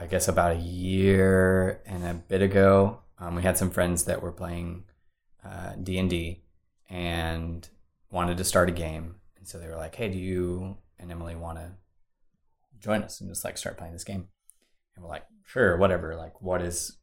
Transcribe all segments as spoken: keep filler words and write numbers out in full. I guess about a year and a bit ago, um, we had some friends that were playing uh, D and D and wanted to start a game. And so they were like, hey, do you and Emily want to join us and just like start playing this game? And we're like, sure, whatever. Like, what is...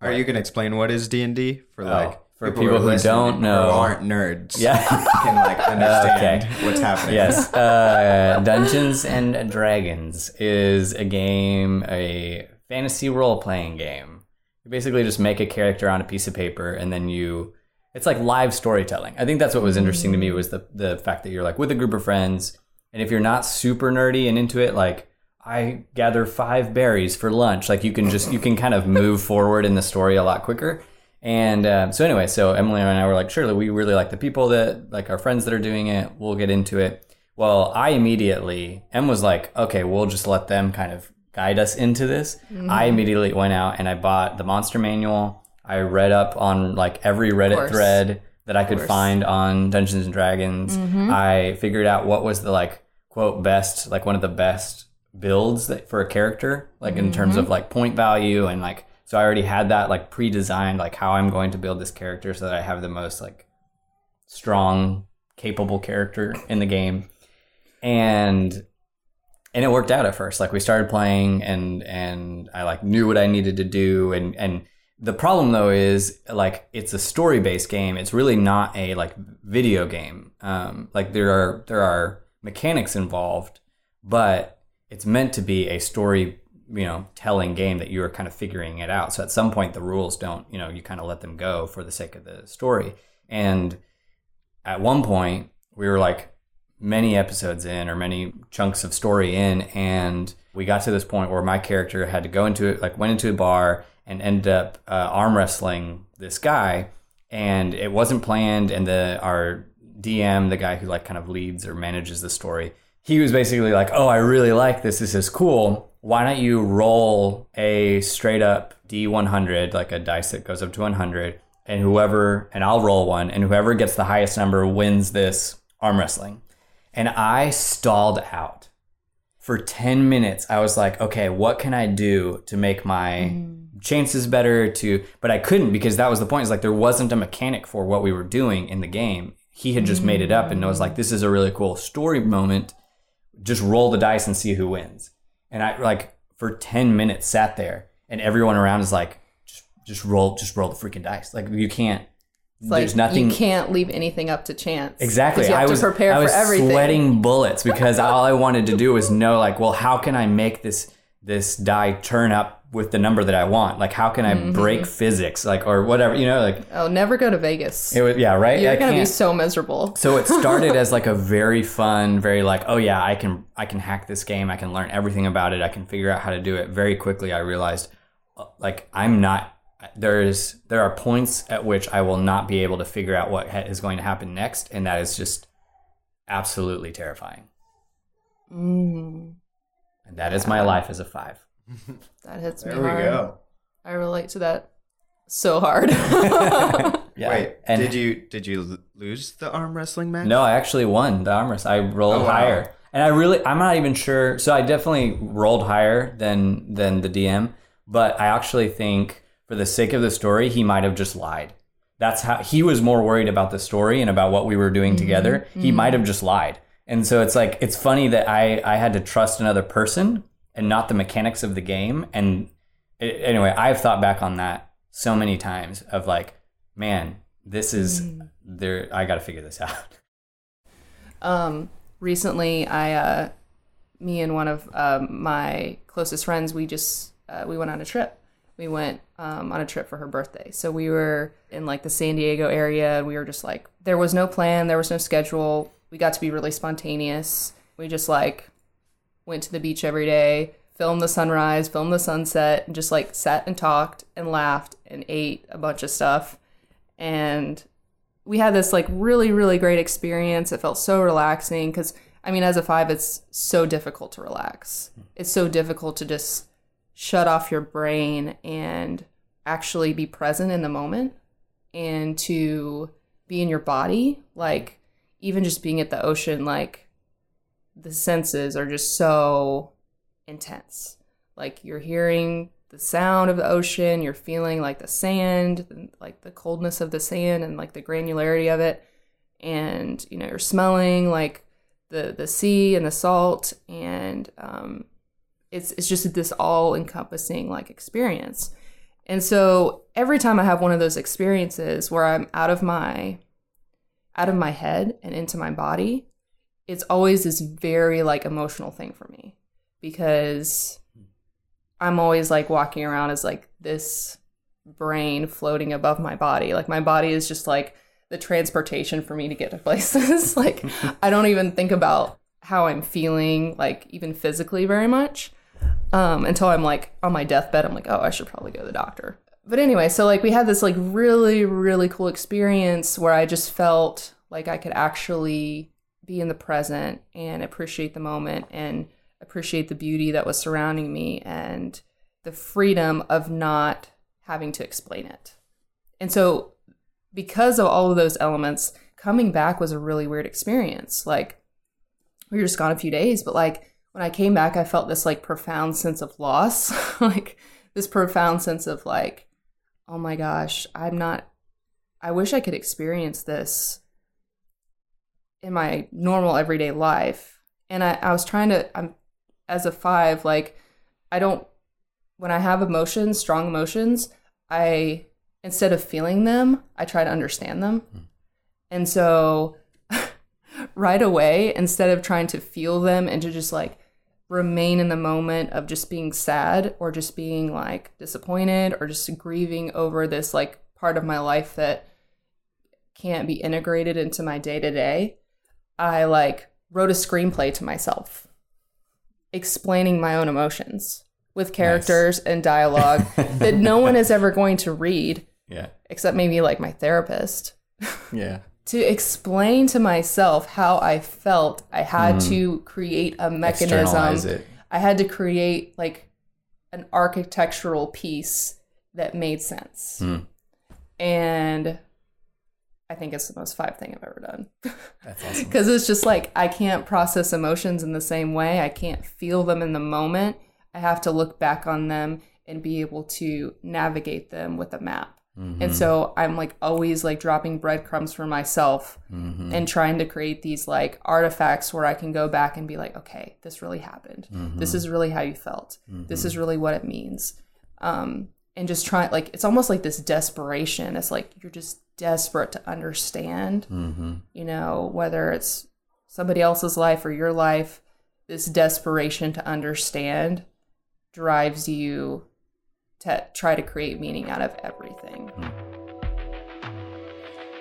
Are what? You going to explain what is D and D for oh, like... For people, people who, who don't know... aren't nerds. Yeah. Can like understand okay. what's happening. Yes. Uh, Dungeons and Dragons is a game, a fantasy role-playing game. You basically just make a character on a piece of paper and then you... It's like live storytelling. I think that's what was interesting to me was the the fact that you're like with a group of friends, and if you're not super nerdy and into it, like I gather five berries for lunch, like you can just you can kind of move forward in the story a lot quicker. And uh, so anyway, so Emily and I were like, surely we really like the people that like our friends that are doing it. We'll get into it. Well, I immediately Em was like, okay, we'll just let them kind of guide us into this. Mm-hmm. I immediately went out and I bought the Monster Manual. I read up on like every Reddit thread that I could find on Dungeons and Dragons. Mm-hmm. I figured out what was the like quote best, like one of the best builds that, for a character, like mm-hmm. in terms of like point value and like, so I already had that like pre-designed, like how I'm going to build this character so that I have the most like strong, capable character in the game. And and it worked out at first. Like we started playing and and I like knew what I needed to do and and the problem, though, is, like, it's a story-based game. It's really not a, like, video game. Um, like, there are there are mechanics involved, but it's meant to be a story, you know, telling game that you are kind of figuring it out. So at some point, the rules don't, you know, you kind of let them go for the sake of the story. And at one point, we were, like, many episodes in or many chunks of story in, and we got to this point where my character had to go into it, like, went into a bar and ended up uh, arm wrestling this guy, and it wasn't planned. And the our D M, the guy who like kind of leads or manages the story, he was basically like, "Oh, I really like this. This is cool. Why don't you roll a straight up D one hundred, like a dice that goes up to one hundred, and whoever and I'll roll one, and whoever gets the highest number wins this arm wrestling." And I stalled out for ten minutes. I was like, "Okay, what can I do to make my mm. chances better to," but I couldn't, because that was the point. It's like there wasn't a mechanic for what we were doing in the game. He had just mm-hmm. made it up, and I was like, this is a really cool story moment. Just roll the dice and see who wins. And I like for ten minutes sat there, and everyone around is like, just, just roll, just roll the freaking dice. Like you can't, it's there's like, nothing. You can't leave anything up to chance. Exactly. You have I, to was, prepare I was for everything. Sweating bullets because all I wanted to do was know like, well, how can I make this, this die turn up with the number that I want? Like, how can I mm-hmm. break physics? Like, or whatever, you know, like... Oh, never go to Vegas. It was, yeah, right? You're going to be so miserable. So it started as, like, a very fun, very, like, oh, yeah, I can I can hack this game. I can learn everything about it. I can figure out how to do it. Very quickly, I realized, like, I'm not... There is there are points at which I will not be able to figure out what ha- is going to happen next, and that is just absolutely terrifying. Mm. And that yeah. is my life as a five. That hits me there hard. There we go. I relate to that so hard. yeah. Wait, and did you did you lose the arm wrestling match? No, I actually won the arm wrestling. I rolled oh, wow. higher, and I really I'm not even sure. So I definitely rolled higher than than the D M, but I actually think for the sake of the story, he might have just lied. That's how he was more worried about the story and about what we were doing mm-hmm. together. He mm-hmm. might have just lied, and so it's like it's funny that I I had to trust another person and not the mechanics of the game. And it, anyway, I've thought back on that so many times of like, man, this is mm. there. I got to figure this out. Um, recently, I, uh, me and one of uh, my closest friends, we just, uh, we went on a trip. We went um, on a trip for her birthday. So we were in like the San Diego area. We were just like, there was no plan. There was no schedule. We got to be really spontaneous. We just like, went to the beach every day, filmed the sunrise, filmed the sunset, and just like sat and talked and laughed and ate a bunch of stuff. And we had this like really, really great experience. It felt so relaxing because, I mean, as a five, it's so difficult to relax. It's so difficult to just shut off your brain and actually be present in the moment and to be in your body. Like even just being at the ocean, like the senses are just so intense. Like, you're hearing the sound of the ocean, you're feeling like the sand, and, like the coldness of the sand and like the granularity of it. And, you know, you're smelling like the, the sea and the salt. And um, it's, it's just this all encompassing like experience. And so every time I have one of those experiences where I'm out of my, out of my head and into my body, it's always this very like emotional thing for me, because I'm always like walking around as like this brain floating above my body. Like my body is just like the transportation for me to get to places. Like I don't even think about how I'm feeling, like even physically very much, um, until I'm like on my deathbed. I'm like, oh, I should probably go to the doctor. But anyway, so like we had this like really, really cool experience where I just felt like I could actually be in the present and appreciate the moment and appreciate the beauty that was surrounding me and the freedom of not having to explain it. And so because of all of those elements, coming back was a really weird experience. Like we were just gone a few days, but like when I came back, I felt this like profound sense of loss, like this profound sense of like, oh my gosh, I'm not, I wish I could experience this in my normal everyday life. And I, I was trying to, I'm as a five, like I don't, when I have emotions, strong emotions, I, instead of feeling them, I try to understand them. Mm. And so right away, instead of trying to feel them and to just like remain in the moment of just being sad or just being like disappointed or just grieving over this like part of my life that can't be integrated into my day to day, I like wrote a screenplay to myself explaining my own emotions with characters nice. And dialogue that no one is ever going to read, yeah, except maybe like my therapist, yeah, to explain to myself how I felt. I had mm. to create a mechanism. Externalize it. I had to create like an architectural piece that made sense. Mm. And I think it's the most five thing I've ever done. That's awesome. Because it's just like, I can't process emotions in the same way. I can't feel them in the moment. I have to look back on them and be able to navigate them with a map. Mm-hmm. And so I'm like always like dropping breadcrumbs for myself mm-hmm. and trying to create these like artifacts where I can go back and be like, okay, this really happened. Mm-hmm. This is really how you felt. Mm-hmm. This is really what it means. Um, and just try, like, it's almost like this desperation. It's like, you're just desperate to understand, mm-hmm. you know, whether it's somebody else's life or your life, this desperation to understand drives you to try to create meaning out of everything.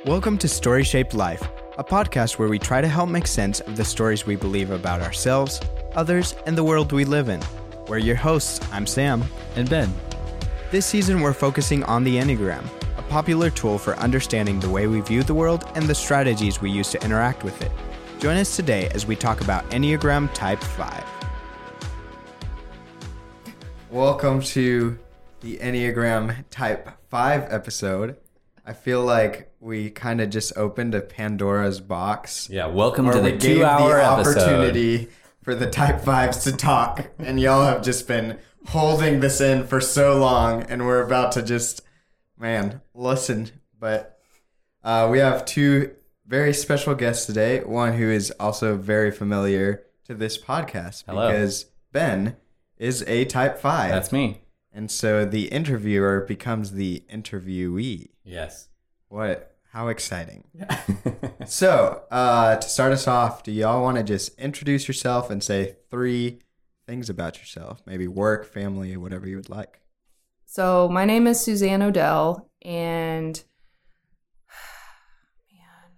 Welcome to Story Shaped Life, a podcast where we try to help make sense of the stories we believe about ourselves, others, and the world we live in. We're your hosts. I'm Sam. And Ben. This season, we're focusing on the Enneagram, a popular tool for understanding the way we view the world and the strategies we use to interact with it. Join us today as we talk about Enneagram Type five. Welcome to the Enneagram Type five episode. I feel like we kind of just opened a Pandora's box. Yeah, welcome to the two-hour episode. Opportunity for the Type fives to talk, and y'all have just been holding this in for so long, and we're about to just... Man, listen, but uh, we have two very special guests today. One who is also very familiar to this podcast. Hello. Because Ben is a type five. That's me. And so the interviewer becomes the interviewee. Yes. What? How exciting. Yeah. So uh, to start us off, do y'all want to just introduce yourself and say three things about yourself? Maybe work, family, whatever you would like. So my name is Suzanne O'Dell, and man,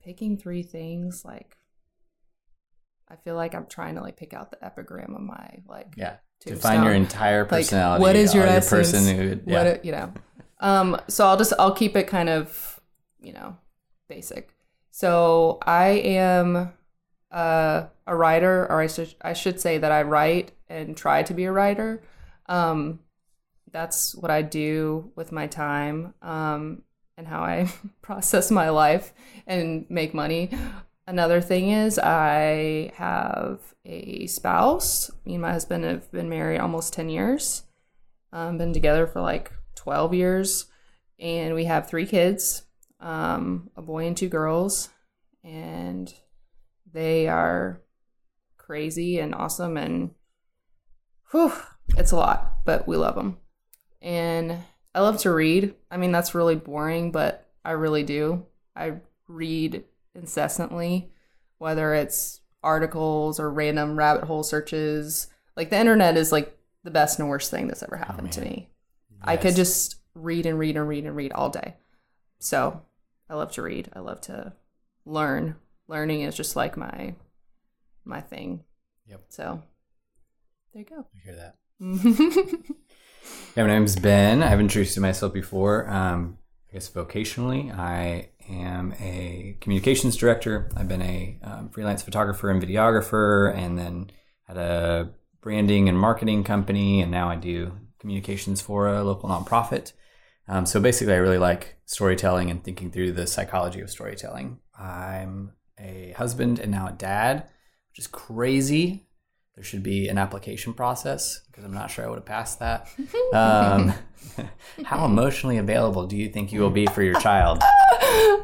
picking three things, like, I feel like I'm trying to like pick out the epigram of my like yeah tombstone. Define your entire personality. Like, what is your, your personhood? Yeah. What, you know. Um. So I'll just I'll keep it kind of, you know, basic. So I am a a writer, or I should I should say that I write and try to be a writer. Um. That's what I do with my time um, and how I process my life and make money. Another thing is I have a spouse. Me and my husband have been married almost ten years. Um, been together for like twelve years. And we have three kids, um, a boy and two girls. And they are crazy and awesome. And whew, it's a lot, but we love them. And I love to read. I mean, that's really boring, but I really do. I read incessantly, whether it's articles or random rabbit hole searches. Like, the internet is like the best and worst thing that's ever happened oh, to me. Yes. I could just read and read and read and read all day. So I love to read. I love to learn. Learning is just like my my thing. Yep. So there you go. I hear that. Yeah, my name's Ben. I've introduced myself before. Um, I guess vocationally, I am a communications director. I've been a um, freelance photographer and videographer, and then had a branding and marketing company, and now I do communications for a local nonprofit. Um, so basically, I really like storytelling and thinking through the psychology of storytelling. I'm a husband and now a dad, which is crazy. There should be an application process because I'm not sure I would have passed that. Um, how emotionally available do you think you will be for your child?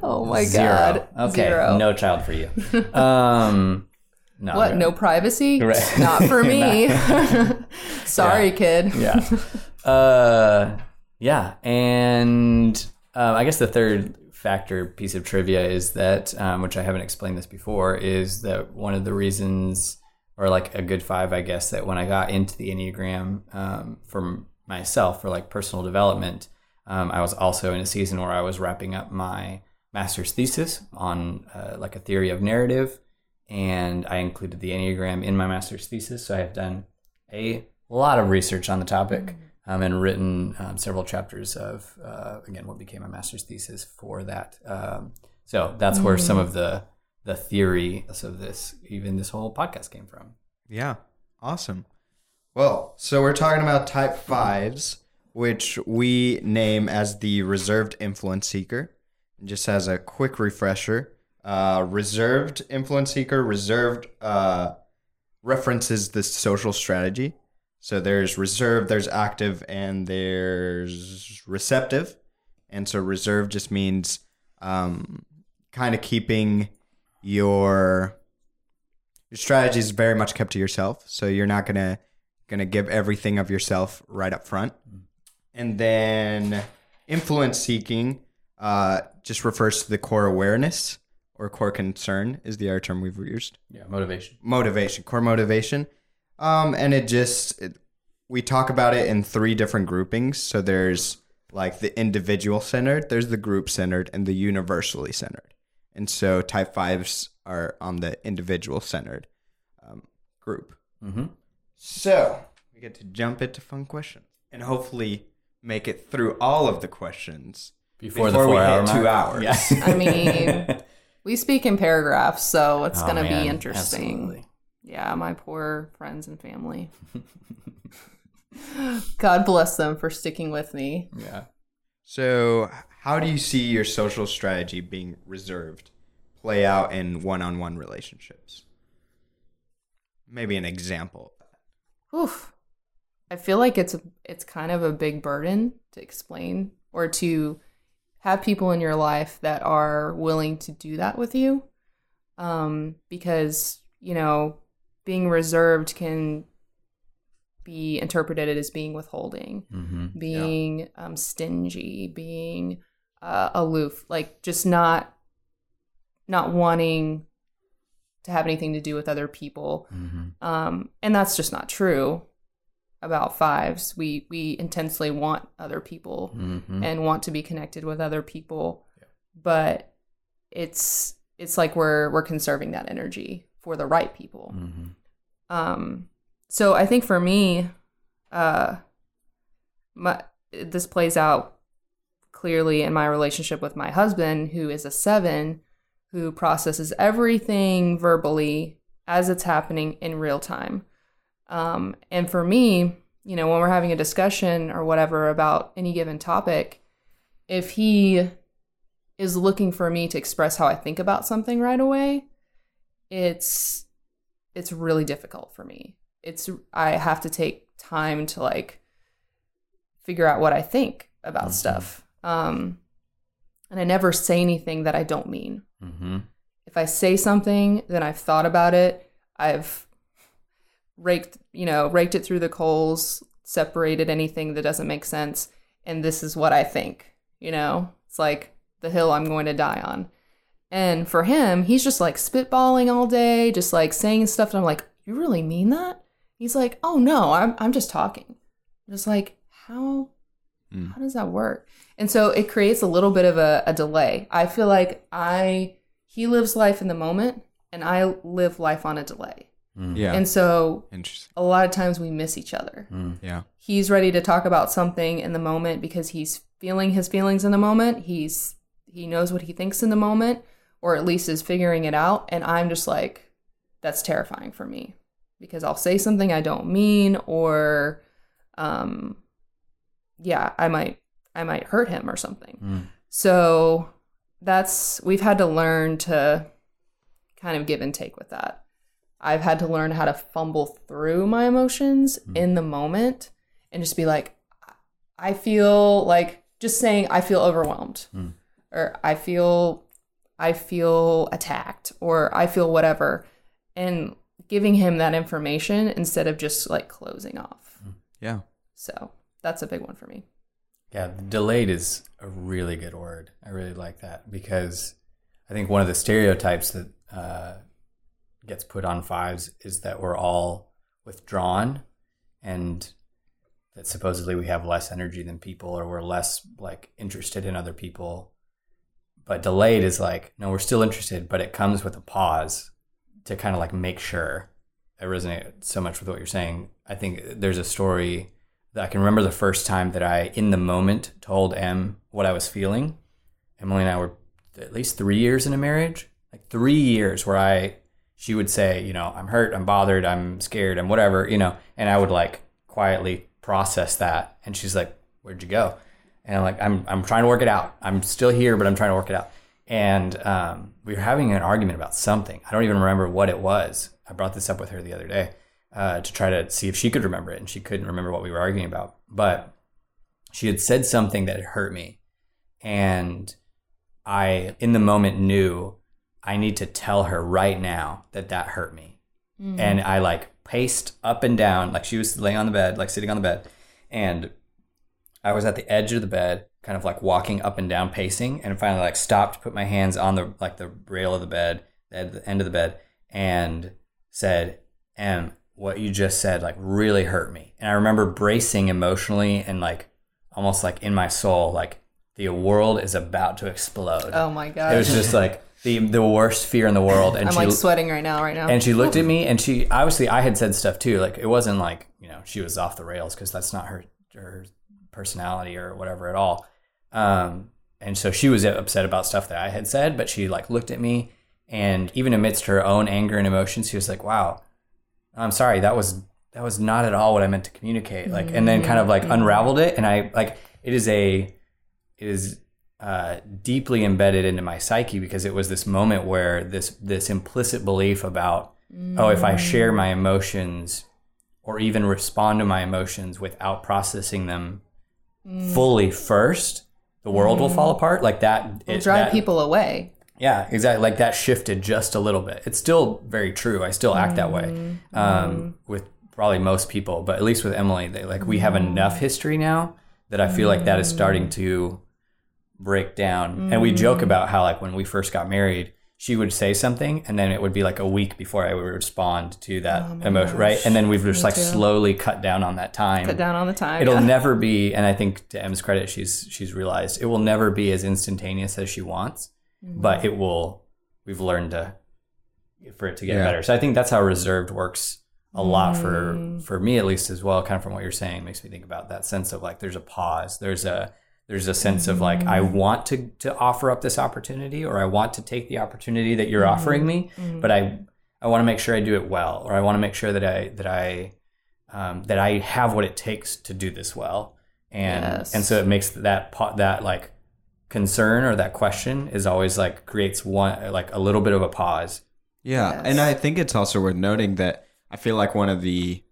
Oh my Zero. God. Okay. Zero. No child for you. Um, no, what? Really. No privacy? Right. Not for me. Not. Sorry, yeah. Kid. Yeah. Uh, yeah. And uh, I guess the third factor piece of trivia is that, um, which I haven't explained this before, is that one of the reasons, or like a good five, I guess, that when I got into the Enneagram um, for myself, for like personal development, um, I was also in a season where I was wrapping up my master's thesis on uh, like a theory of narrative, and I included the Enneagram in my master's thesis. So I have done a lot of research on the topic um, and written um, several chapters of, uh, again, what became my master's thesis for that. Um, so that's where some of the the theory of this, even this whole podcast came from. Yeah. Awesome. Well, so we're talking about type fives, which we name as the reserved influence seeker. And just as a quick refresher, uh, reserved influence seeker, reserved uh, references the social strategy. So there's reserved, there's active, and there's receptive. And so reserved just means um, kind of keeping your your strategy is very much kept to yourself, so you're not gonna gonna give everything of yourself right up front. And then influence seeking uh just refers to the core awareness or core concern is the other term we've used. Yeah, motivation. Motivation, core motivation. Um, and it just it, we talk about it in three different groupings. So there's like the individual centered, there's the group centered, and the universally centered. And so type fives are on the individual-centered um, group. Mm-hmm. So we get to jump into fun questions and hopefully make it through all of the questions before, before the we hit two hours. Yeah. I mean, we speak in paragraphs, so it's oh, going to be interesting. Absolutely. Yeah, my poor friends and family. God bless them for sticking with me. Yeah. So how do you see your social strategy being reserved play out in one-on-one relationships? Maybe an example. Oof. I feel like it's a, it's kind of a big burden to explain or to have people in your life that are willing to do that with you. Um, because, you know, being reserved can be interpreted as being withholding, mm-hmm. being yeah. um, stingy, being uh, aloof, like just not not wanting to have anything to do with other people. Mm-hmm. Um, and that's just not true about fives. We we intensely want other people mm-hmm. and want to be connected with other people, yeah. but it's it's like we're we're conserving that energy for the right people. Mm-hmm. Um. So I think for me, uh, my, this plays out clearly in my relationship with my husband, who is a seven, who processes everything verbally as it's happening in real time. Um, and for me, you know, when we're having a discussion or whatever about any given topic, if he is looking for me to express how I think about something right away, it's it's really difficult for me. It's I have to take time to like figure out what I think about mm-hmm. stuff. Um, and I never say anything that I don't mean. Mm-hmm. If I say something, then I've thought about it. I've raked, you know, raked it through the coals, separated anything that doesn't make sense. And this is what I think, you know, it's like the hill I'm going to die on. And for him, he's just like spitballing all day, just like saying stuff. And I'm like, you really mean that? He's like, oh no, I'm I'm just talking. I'm just like, how, mm. how does that work? And so it creates a little bit of a, a delay. I feel like I, he lives life in the moment and I live life on a delay. Mm. Yeah. And so a lot of times we miss each other. Mm. Yeah. He's ready to talk about something in the moment because he's feeling his feelings in the moment. He's, he knows what he thinks in the moment, or at least is figuring it out. And I'm just like, that's terrifying for me because I'll say something I don't mean, or, um, yeah, I might, I might hurt him or something. Mm. So that's, we've had to learn to kind of give and take with that. I've had to learn how to fumble through my emotions mm. in the moment and just be like, I feel like just saying, I feel overwhelmed mm. or I feel, I feel attacked or I feel whatever, and giving him that information instead of just like closing off. Yeah. So that's a big one for me. Yeah. Delayed is a really good word. I really like that because I think one of the stereotypes that, uh, gets put on fives is that we're all withdrawn and that supposedly we have less energy than people, or we're less like interested in other people. But delayed is like, no, we're still interested, but it comes with a pause to kind of like make sure. I resonate so much with what you're saying. I think there's a story that I can remember the first time that I, in the moment, told Em what I was feeling. Emily and I were at least three years in a marriage, like three years where I, she would say, you know, I'm hurt, I'm bothered, I'm scared, I'm whatever, you know, and I would like quietly process that. And she's like, where'd you go? And I'm like, I'm I'm trying to work it out. I'm still here, but I'm trying to work it out. And um, we were having an argument about something. I don't even remember what it was. I brought this up with her the other day uh, to try to see if she could remember it. And she couldn't remember what we were arguing about. But she had said something that had hurt me. And I, in the moment, knew I need to tell her right now that that hurt me. Mm. And I like paced up and down, like she was laying on the bed, like sitting on the bed. And I was at the edge of the bed, kind of like walking up and down, pacing, and finally like stopped, put my hands on the, like the rail of the bed, at the end of the bed, and said, Em, what you just said like really hurt me. And I remember bracing emotionally and like almost like in my soul, like the world is about to explode. Oh my God. It was just like, The the worst fear in the world. And I'm she, like sweating right now, right now. And she looked at me, and she, obviously I had said stuff too. Like it wasn't like, you know, she was off the rails, because that's not her, her personality or whatever at all. Um, and so she was upset about stuff that I had said, but she like looked at me, and even amidst her own anger and emotions, she was like, wow, I'm sorry. That was, that was not at all what I meant to communicate. Like, and then kind of like unraveled it. And I like, it is a, it is Uh, deeply embedded into my psyche, because it was this moment where this this implicit belief about, mm. oh, if I share my emotions or even respond to my emotions without processing them mm. fully first, the world mm. will fall apart. Like that. It, drive that, people away. Yeah, exactly. Like that shifted just a little bit. It's still very true. I still act mm. that way um, mm. with probably most people, but at least with Emily, they, like we have enough history now that I feel mm. like that is starting to break down. Mm. And we joke about how like when we first got married, she would say something and then it would be like a week before I would respond to that oh emotion, gosh. Right? And then we've just Me like too. slowly cut down on that time. Cut down on the time. It'll yeah. never be, and I think to Em's credit, she's she's realized it will never be as instantaneous as she wants, mm. but it will, we've learned to for it to get yeah. better. So I think that's how reserved works a lot mm. for for me at least as well, kind of from what you're saying. It makes me think about that sense of like there's a pause, there's a There's a sense of like, mm. I want to, to offer up this opportunity, or I want to take the opportunity that you're mm. offering me, mm. but I I want to make sure I do it well, or I want to make sure that I that I um, that I have what it takes to do this well, and yes. and so it makes that that like concern or that question is always like creates one like a little bit of a pause Yeah, yes. And I think it's also worth noting that I feel like one of the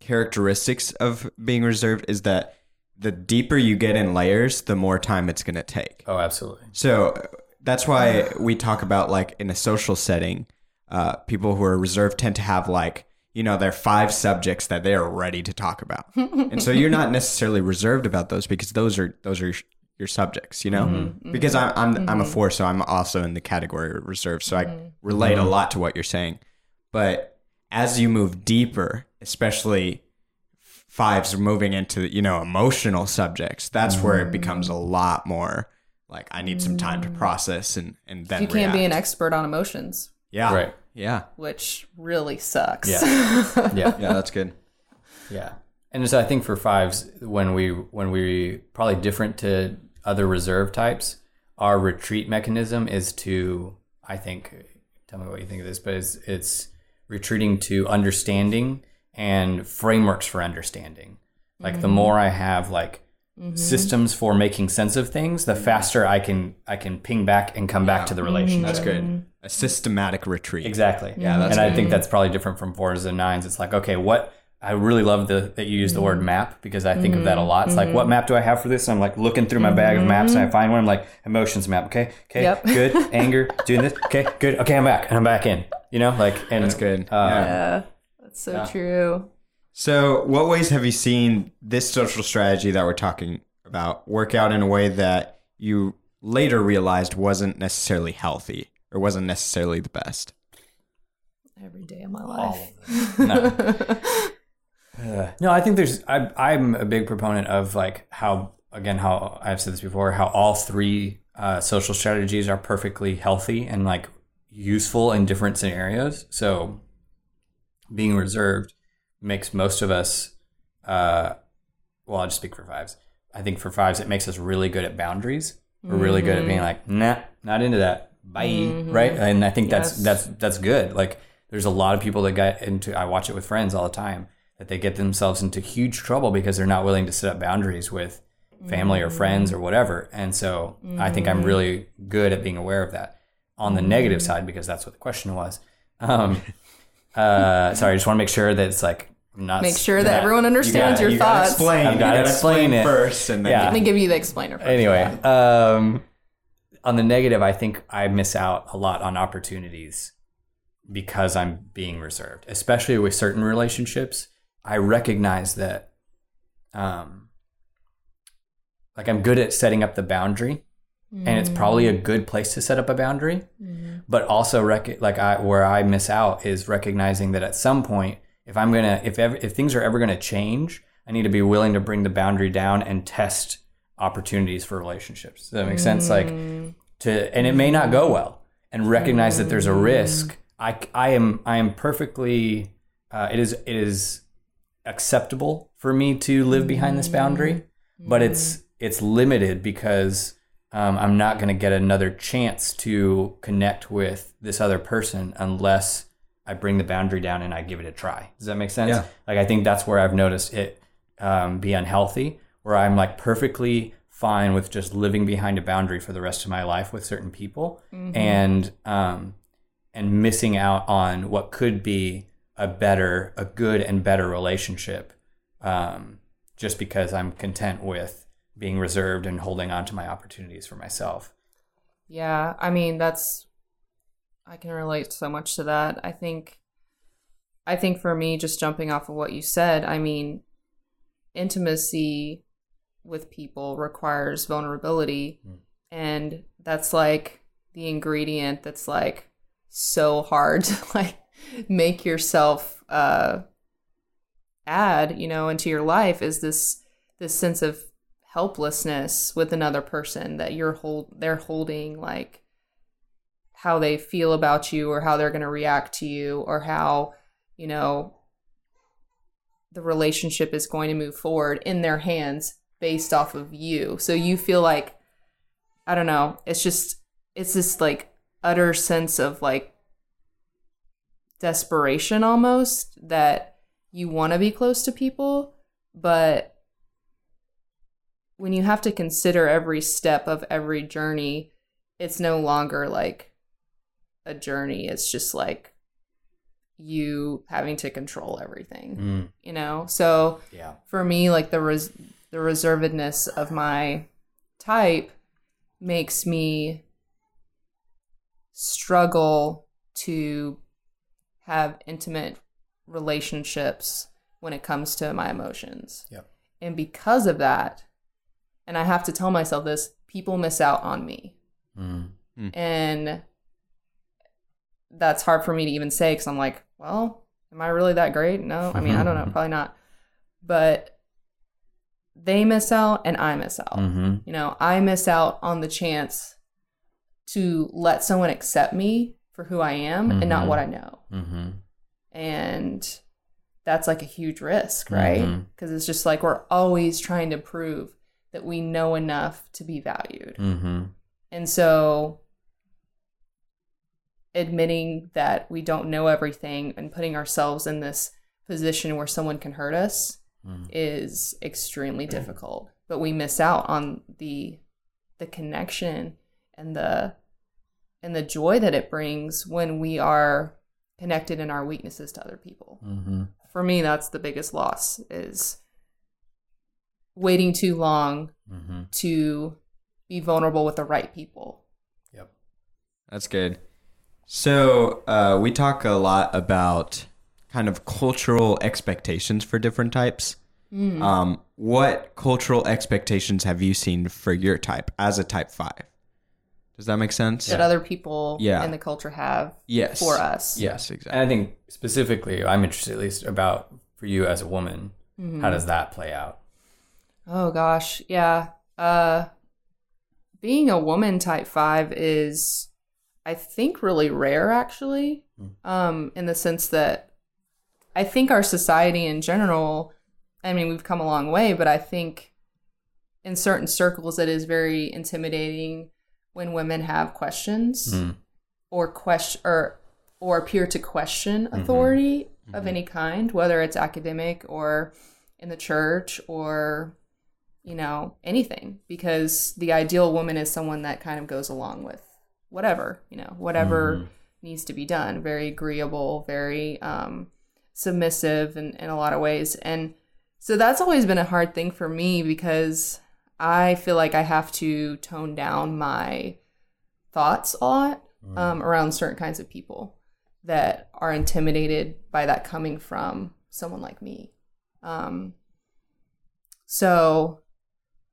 characteristics of being reserved is that the deeper you get in layers, the more time it's going to take. Oh, absolutely. So that's why we talk about, like, in a social setting, uh, people who are reserved tend to have, like, you know, their five subjects that they are ready to talk about. And so you're not necessarily reserved about those because those are those are your subjects, you know, mm-hmm. because I'm, I'm, mm-hmm. I'm a four, so I'm also in the category of reserved. So mm-hmm. I relate mm-hmm. a lot to what you're saying. But as you move deeper, especially fives moving into, you know, emotional subjects, that's mm-hmm. where it becomes a lot more like I need some time to process and, and then you can't react. Be an expert on emotions. Yeah. Right. Yeah. Which really sucks. Yeah. yeah. Yeah. That's good. Yeah. And so I think for fives, when we, when we probably different to other reserve types, our retreat mechanism is to, I think, tell me what you think of this, but it's, it's retreating to understanding and frameworks for understanding. Like mm-hmm. the more I have like mm-hmm. systems for making sense of things, the faster I can, I can ping back and come yeah. back to the relationship. That's good. A systematic retreat. Exactly. Mm-hmm. Yeah. That's and good. I think that's probably different from fours and nines. It's like, okay, what, I really love the, that you use the word map because I think mm-hmm. of that a lot. It's mm-hmm. like, what map do I have for this? And I'm like looking through my bag mm-hmm. of maps and I find one. I'm like, emotions map. Okay. Okay. Yep. Good. Anger. Doing this. Okay. Good. Okay. I'm back. And I'm back in, you know, like, and it's good. Uh, yeah. That's so yeah. true. So what ways have you seen this social strategy that we're talking about work out in a way that you later realized wasn't necessarily healthy or wasn't necessarily the best? Every day of my life. Oh, no. Uh, no, I think there's, I, I'm a big proponent of like how, again, how I've said this before, how all three uh, social strategies are perfectly healthy and like useful in different scenarios. So being reserved makes most of us, uh, well, I'll just speak for fives. I think for fives, it makes us really good at boundaries. We're mm-hmm. really good at being like, nah, not into that. Bye. Mm-hmm. Right. And I think yes. that's, that's, that's good. Like there's a lot of people that get into, I watch it with friends all the time, that they get themselves into huge trouble because they're not willing to set up boundaries with family mm-hmm. or friends or whatever. And so mm-hmm. I think I'm really good at being aware of that. On the negative side, because that's what the question was. Um, uh, sorry, I just want to make sure that it's like not... Make sure that, that everyone understands you gotta, your you thoughts. Explain. I've got to explain, explain it. First and then yeah. Let me give you the explainer first. Anyway, um, on the negative, I think I miss out a lot on opportunities because I'm being reserved, especially with certain relationships. I recognize that, um, like I'm good at setting up the boundary mm. and it's probably a good place to set up a boundary, mm. but also rec- like I, where I miss out is recognizing that at some point, if I'm going to, if ever, if things are ever going to change, I need to be willing to bring the boundary down and test opportunities for relationships. Does that make mm. sense? Like to, and it may not go well, and recognize mm. that there's a risk. I, I am, I am perfectly, uh, it is, it is, acceptable for me to live behind this boundary, but it's it's limited because um, I'm not going to get another chance to connect with this other person unless I bring the boundary down and I give it a try. Does that make sense? Yeah. Like I think that's where I've noticed it um, be unhealthy, where I'm like perfectly fine with just living behind a boundary for the rest of my life with certain people mm-hmm. and um, and missing out on what could be a better, a good and better relationship um, just because I'm content with being reserved and holding on to my opportunities for myself. Yeah. I mean, that's, I can relate so much to that. I think, I think for me, just jumping off of what you said, I mean, intimacy with people requires vulnerability. Mm. And that's like the ingredient that's like so hard to like, make yourself uh, add, you know, into your life is this this sense of helplessness with another person that you're hold they're holding like how they feel about you or how they're going to react to you or how, you know, the relationship is going to move forward in their hands based off of you. So you feel like, I don't know, it's just it's this like utter sense of like desperation almost that you want to be close to people, but when you have to consider every step of every journey, it's no longer like a journey. It's just like you having to control everything, mm. you know? So yeah. for me, like the res- the reservedness of my type makes me struggle to have intimate relationships when it comes to my emotions. Yep. And because of that, and I have to tell myself this, people miss out on me. Mm. Mm. And that's hard for me to even say because I'm like, well, am I really that great? No, I mean, I don't know, probably not. But they miss out and I miss out. Mm-hmm. You know, I miss out on the chance to let someone accept me for who I am mm-hmm. and not what I know. Mm-hmm. And that's like a huge risk, right? Because mm-hmm. it's just like we're always trying to prove that we know enough to be valued. Mm-hmm. And so admitting that we don't know everything and putting ourselves in this position where someone can hurt us mm. is extremely difficult. But we miss out on the the connection and the and the joy that it brings when we are connected in our weaknesses to other people. Mm-hmm. For me, that's the biggest loss, is waiting too long mm-hmm. to be vulnerable with the right people. Yep. That's good. So uh, we talk a lot about kind of cultural expectations for different types. Mm. Um, what cultural expectations have you seen for your type as a type five? Does that make sense? That yeah. other people yeah. in the culture have yes. for us. Yes, exactly. And I think specifically, I'm interested at least about for you as a woman, mm-hmm. how does that play out? Oh gosh, yeah. Uh, being a woman type five is... I think really rare, actually, um, in the sense that I think our society in general, I mean, we've come a long way, but I think in certain circles it is very intimidating when women have questions mm. or question or or appear to question authority mm-hmm. Mm-hmm. of any kind, whether it's academic or in the church or, you know, anything, because the ideal woman is someone that kind of goes along with whatever, you know, whatever mm. needs to be done. Very agreeable, very um, submissive in, in a lot of ways. And so that's always been a hard thing for me because I feel like I have to tone down my thoughts a lot mm. um, around certain kinds of people that are intimidated by that coming from someone like me. Um, so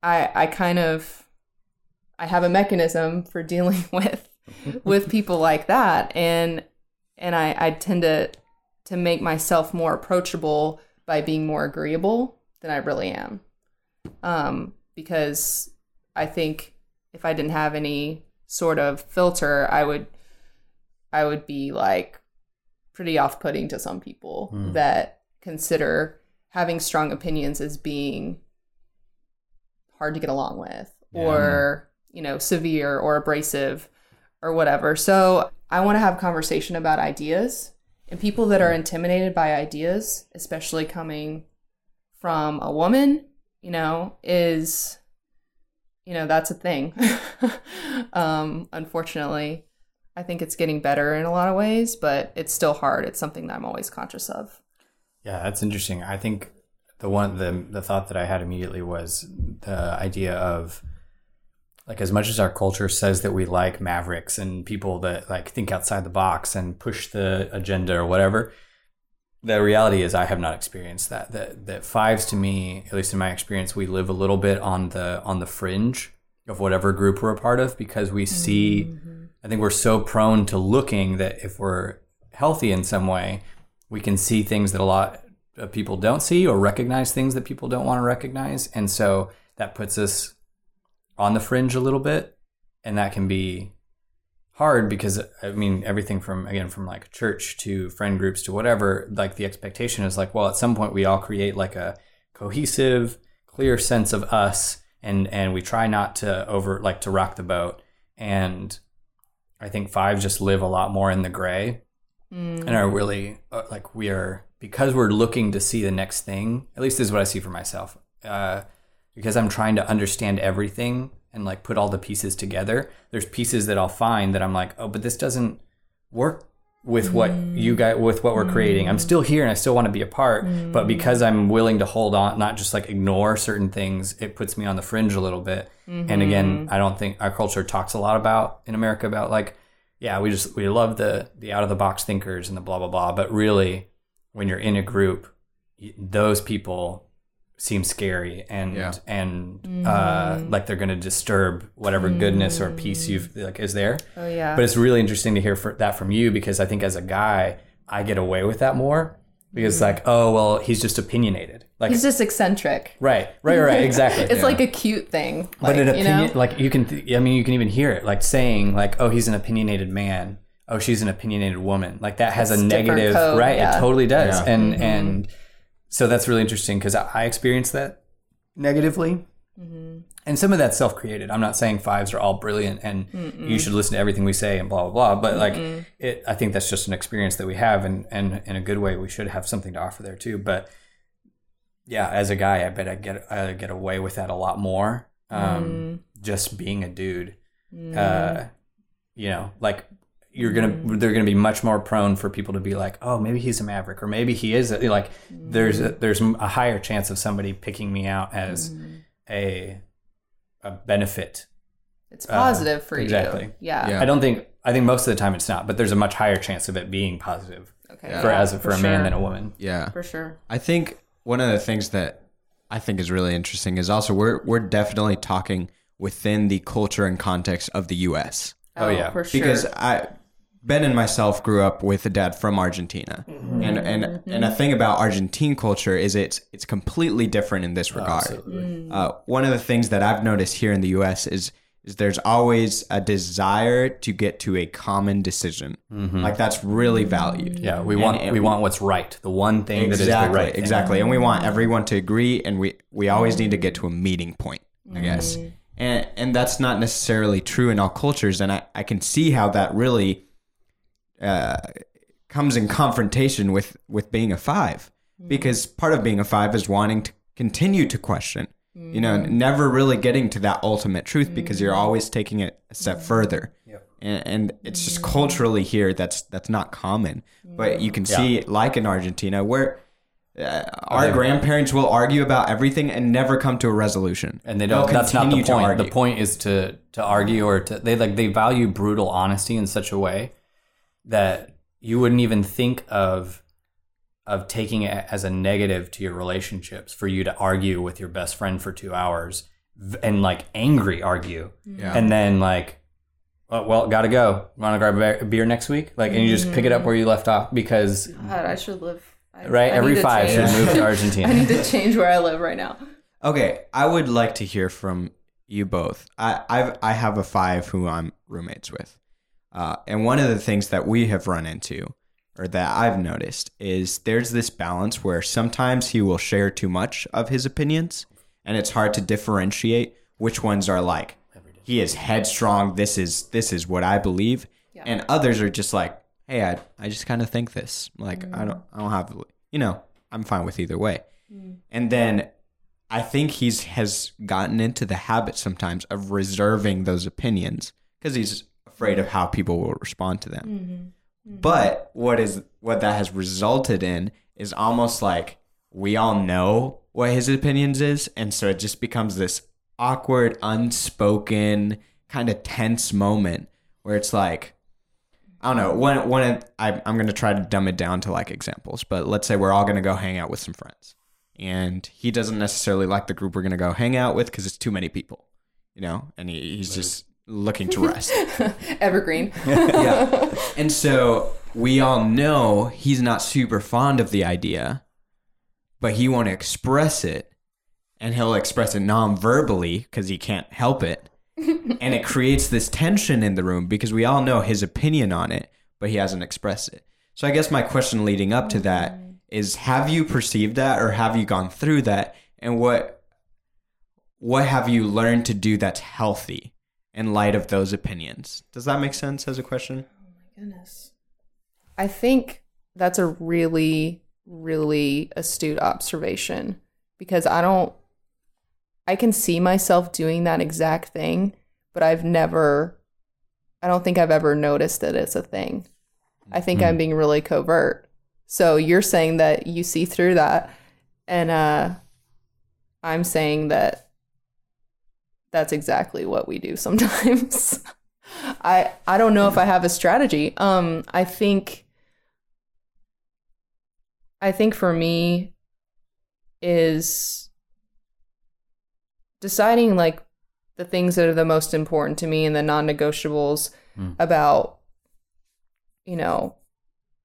I, I kind of... I have a mechanism for dealing with with people like that, and and I, I tend to to make myself more approachable by being more agreeable than I really am, um, because I think if I didn't have any sort of filter, I would I would be like pretty off-putting to some people mm. that consider having strong opinions as being hard to get along with yeah. or you know, severe or abrasive or whatever. So I want to have conversation about ideas, and people that are intimidated by ideas, especially coming from a woman, you know, is, you know, that's a thing. um, unfortunately, I think it's getting better in a lot of ways, but it's still hard. It's something that I'm always conscious of. Yeah, that's interesting. I think the one, the, the thought that I had immediately was the idea of, like, as much as our culture says that we like mavericks and people that like think outside the box and push the agenda or whatever, the reality is I have not experienced that. That that fives, to me, at least in my experience, we live a little bit on the on the fringe of whatever group we're a part of, because we see, mm-hmm. I think we're so prone to looking that if we're healthy in some way, we can see things that a lot of people don't see or recognize things that people don't want to recognize. And so that puts us on the fringe a little bit, and that can be hard because, I mean, everything from, again, from like church to friend groups to whatever, like the expectation is like, well, at some point we all create like a cohesive, clear sense of us, and and we try not to over, like to rock the boat. And I think fives just live a lot more in the gray mm. and are really like, we are, because we're looking to see the next thing, at least this is what I see for myself, uh, because I'm trying to understand everything and like put all the pieces together. There's pieces that I'll find that I'm like, oh, but this doesn't work with what mm. you guys, with what we're mm. creating. I'm still here and I still want to be a part, mm. but because I'm willing to hold on, not just like ignore certain things, it puts me on the fringe a little bit. Mm-hmm. And again, I don't think our culture talks a lot about in America about like, yeah, we just, we love the, the out of the box thinkers and the blah, blah, blah. But really when you're in a group, those people seem scary and, yeah. and, mm-hmm. uh, like they're going to disturb whatever mm-hmm. goodness or peace you've like is there. Oh yeah. But it's really interesting to hear for, that from you, because I think as a guy, I get away with that more because mm-hmm. like, oh, well, he's just opinionated. Like he's just eccentric. Right. Right. Right. Exactly. It's yeah. like a cute thing. Like, but an opinion, you know? Like you can, th- I mean, you can even hear it like saying like, oh, he's an opinionated man. Oh, she's an opinionated woman. Like that has it's a negative, code, right? Yeah. It totally does. Yeah. And, mm-hmm. and, so that's really interesting because I experienced that negatively. Mm-hmm. And some of that's self-created. I'm not saying fives are all brilliant and Mm-mm. you should listen to everything we say and blah, blah, blah. But like, Mm-mm. it, I think that's just an experience that we have. And, and in a good way, we should have something to offer there too. But yeah, as a guy, I bet I get I get away with that a lot more. Um, mm. Just being a dude, mm. uh, you know, like... You're gonna, mm. they're gonna be much more prone for people to be like, oh, maybe he's a maverick, or maybe he is. A, like, mm. there's a, there's a higher chance of somebody picking me out as mm. a a benefit. It's positive uh, for exactly. you. Exactly. Yeah. yeah. I don't think I think most of the time it's not, but there's a much higher chance of it being positive. Okay. Yeah. For yeah, as for, for a sure. man than a woman. Yeah. For sure. I think one of the things that I think is really interesting is also we're we're definitely talking within the culture and context of the U S. Oh, oh yeah. For sure. Because I. Ben and myself grew up with a dad from Argentina, mm-hmm. and and mm-hmm. and a thing about Argentine culture is it's it's completely different in this regard. Absolutely. Uh, one of the things that I've noticed here in the U S is is there's always a desire to get to a common decision, mm-hmm. like that's really valued. Yeah, we want and, and we want what's right, the one thing exactly, that is the right thing. Exactly, and we want everyone to agree, and we we always need to get to a meeting point, mm-hmm. I guess, and and that's not necessarily true in all cultures, and I, I can see how that really. Uh, comes in confrontation with, with being a five, because part of being a five is wanting to continue to question, mm-hmm. you know, never really getting to that ultimate truth mm-hmm. because you're always taking it a step further. Yep. And, and it's just culturally here that's that's not common. Mm-hmm. But you can yeah. see, like in Argentina, where uh, our grandparents will argue about everything and never come to a resolution. And they don't. They'll that's not the point. The point is to to argue or to they like they value brutal honesty in such a way. That you wouldn't even think of of taking it as a negative to your relationships for you to argue with your best friend for two hours and like angry argue. Yeah. And then like, oh, well, gotta go. Want to grab a beer next week? Like, and you just mm-hmm. pick it up where you left off because. God, I should live. I, right? I Every five should move to Argentina. I need to change where I live right now. Okay. I would like to hear from you both. I I've, I have a five who I'm roommates with. Uh, and one of the things that we have run into, or that I've noticed, is there's this balance where sometimes he will share too much of his opinions, and it's hard to differentiate which ones are like, he is headstrong, this is this is what I believe, yeah. and others are just like, hey, I I just kind of think this, like mm. I don't I don't have, you know, I'm fine with either way, mm. and then I think he's has gotten into the habit sometimes of reserving those opinions because he's afraid of how people will respond to them. Mm-hmm. Mm-hmm. But what is what that has resulted in is almost like we all know what his opinions is, and so it just becomes this awkward, unspoken, kind of tense moment where it's like, I don't know, one, one, I, I'm going to try to dumb it down to like examples, but let's say we're all going to go hang out with some friends, and he doesn't necessarily like the group we're going to go hang out with because it's too many people, you know, and he, he's just... looking to rest. Evergreen. Yeah. And so we all know he's not super fond of the idea, but he won't express it, and he'll express it non-verbally because he can't help it. And it creates this tension in the room because we all know his opinion on it, but he hasn't expressed it. So I guess my question leading up to that is, have you perceived that, or have you gone through that? And what what have you learned to do that's healthy? In light of those opinions. Does that make sense as a question? Oh my goodness. I think that's a really, really astute observation, because I don't, I can see myself doing that exact thing, but I've never, I don't think I've ever noticed that it's a thing. I think mm. I'm being really covert. So you're saying that you see through that. And uh, I'm saying that that's exactly what we do sometimes. I I don't know if I have a strategy. Um, I think I think for me is deciding like the things that are the most important to me and the non-negotiables mm. about, you know,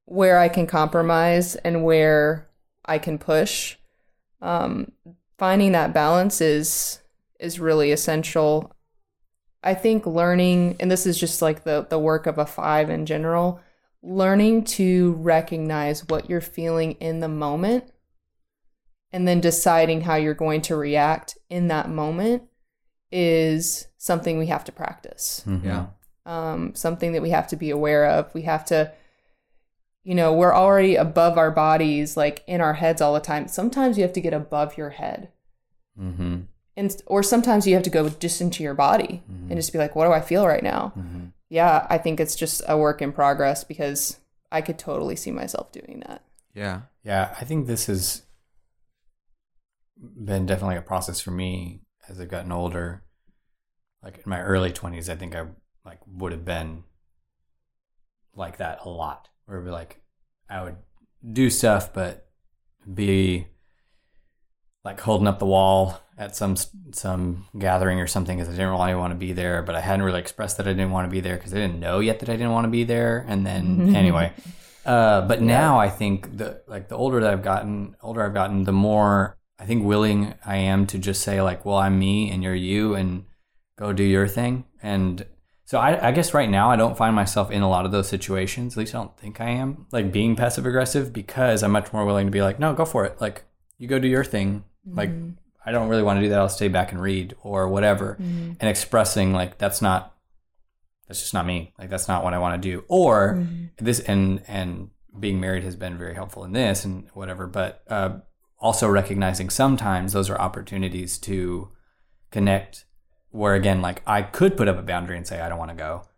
where I can compromise and where I can push. Um, finding that balance is is really essential. I think learning, and this is just like the, the work of a five in general, learning to recognize what you're feeling in the moment and then deciding how you're going to react in that moment is something we have to practice. Mm-hmm. Yeah. Um, something that we have to be aware of. We have to, you know, we're already above our bodies, like in our heads all the time. Sometimes you have to get above your head. Mm-hmm. And, or sometimes you have to go just into your body mm-hmm. and just be like, what do I feel right now? Mm-hmm. Yeah, I think it's just a work in progress because I could totally see myself doing that. Yeah. Yeah, I think this has been definitely a process for me as I've gotten older. Like in my early twenties, I think I like would have been like that a lot. Where it'd be like, I would do stuff, but be like holding up the wall at some some gathering or something because I didn't really want to be there, but I hadn't really expressed that I didn't want to be there because I didn't know yet that I didn't want to be there. And then anyway, uh, but now I think the like the older that I've gotten, older I've gotten, the more I think willing I am to just say like, well, I'm me and you're you, and go do your thing. And so I, I guess right now I don't find myself in a lot of those situations. At least I don't think I am, like being passive aggressive, because I'm much more willing to be like, no, go for it. Like you go do your thing. Mm-hmm. Like, I don't really want to do that. I'll stay back and read or whatever. Mm-hmm. And expressing like, that's not, that's just not me. Like, that's not what I want to do. Or mm-hmm. this, and, and being married has been very helpful in this and whatever, but uh, also recognizing sometimes those are opportunities to connect where, again, like I could put up a boundary and say, I don't want to go,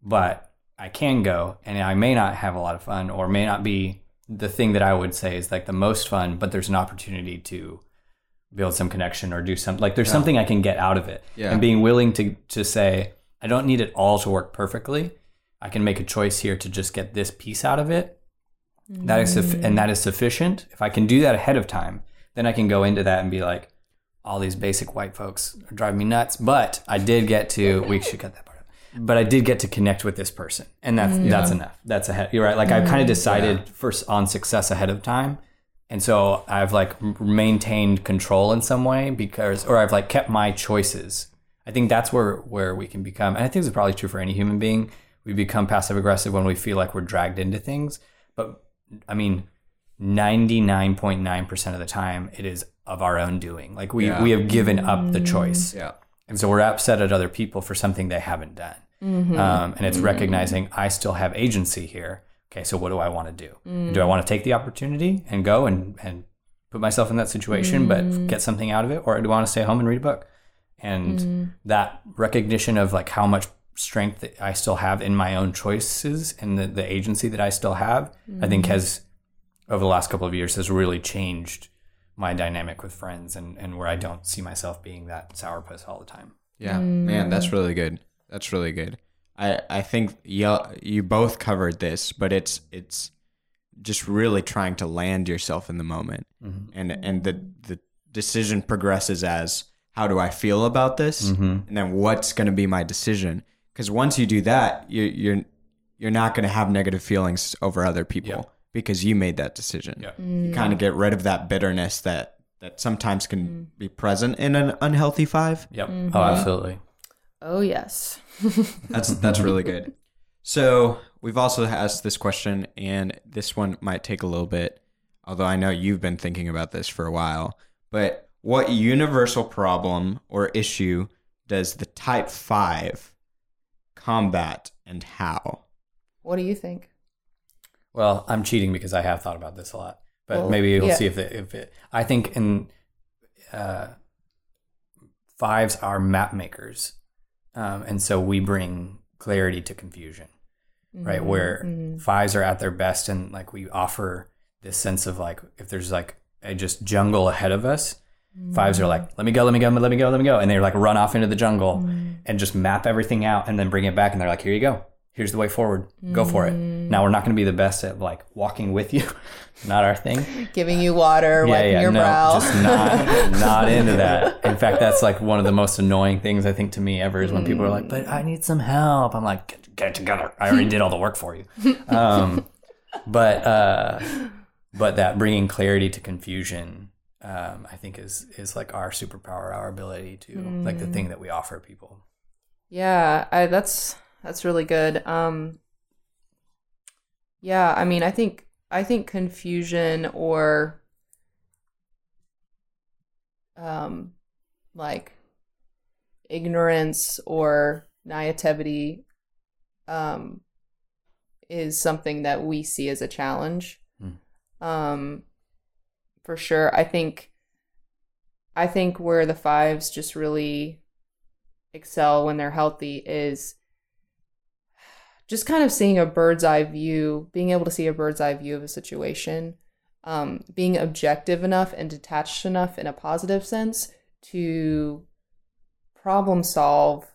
but I can go. And I may not have a lot of fun, or may not be the thing that I would say is like the most fun, but there's an opportunity to build some connection or do something. Like there's yeah. something I can get out of it. Yeah. And being willing to to say, I don't need it all to work perfectly. I can make a choice here to just get this piece out of it. Mm. That is, and that is sufficient. If I can do that ahead of time, then I can go into that and be like, all these basic white folks are driving me nuts, but I did get to, we should cut that part out. But I did get to connect with this person. And that's, mm. that's yeah. enough. That's ahead. You're right. Like mm. I've kind of decided yeah. first on success ahead of time. And so I've like maintained control in some way because, or I've like kept my choices. I think that's where, where we can become, and I think it's probably true for any human being. We become passive aggressive when we feel like we're dragged into things. But I mean, ninety-nine point nine percent of the time it is of our own doing. Like we, yeah. we have given up the choice. Yeah. And so we're upset at other people for something they haven't done. Mm-hmm. Um, and it's mm-hmm. recognizing I still have agency here. Okay, so what do I want to do? Mm. Do I want to take the opportunity and go and, and put myself in that situation, mm. but get something out of it? Or do I want to stay home and read a book? And mm. that recognition of like how much strength that I still have in my own choices and the, the agency that I still have, mm. I think has, over the last couple of years, has really changed my dynamic with friends and, and where I don't see myself being that sourpuss all the time. Yeah, mm. man, that's really good. That's really good. I, I think you, you both covered this, but it's it's just really trying to land yourself in the moment. Mm-hmm. And and the, the decision progresses as, how do I feel about this? Mm-hmm. And then what's going to be my decision? Because once you do that, you, you're you're not going to have negative feelings over other people yep. because you made that decision. Yep. Mm-hmm. You kind of get rid of that bitterness that, that sometimes can mm-hmm. be present in an unhealthy five. Yep. Mm-hmm. Oh, absolutely. Oh, yes. that's that's really good. So we've also asked this question, and this one might take a little bit, although I know you've been thinking about this for a while, but what universal problem or issue does the type five combat, and how? What do you think? Well, I'm cheating because I have thought about this a lot, but well, maybe we'll yeah. see if it, if it, I think in uh, fives are map makers. Um, and so we bring clarity to confusion. mm-hmm. right? Where mm-hmm. fives are at their best, and like we offer this sense of like, if there's like a just jungle ahead of us, mm-hmm. fives are like, let me go, let me go, let me go, let me go. And they like run off into the jungle mm-hmm. and just map everything out and then bring it back. And they're like, here you go. Here's the way forward. Go for it. Mm. Now, we're not going to be the best at like walking with you. Not our thing. Giving you water, wiping yeah, yeah, your no, brow. Just not, not into that. In fact, that's like one of the most annoying things I think to me ever is when mm. people are like, but I need some help. I'm like, get, get it together. I already did all the work for you. Um, but uh, but that bringing clarity to confusion, um, I think is is like our superpower, our ability to mm. like the thing that we offer people. Yeah, I, that's... That's really good. Um, yeah, I mean, I think I think confusion or um, like ignorance or naivety um, is something that we see as a challenge, mm. um, for sure. I think I think where the fives just really excel when they're healthy is just kind of seeing a bird's eye view, being able to see a bird's eye view of a situation, um, being objective enough and detached enough in a positive sense to problem solve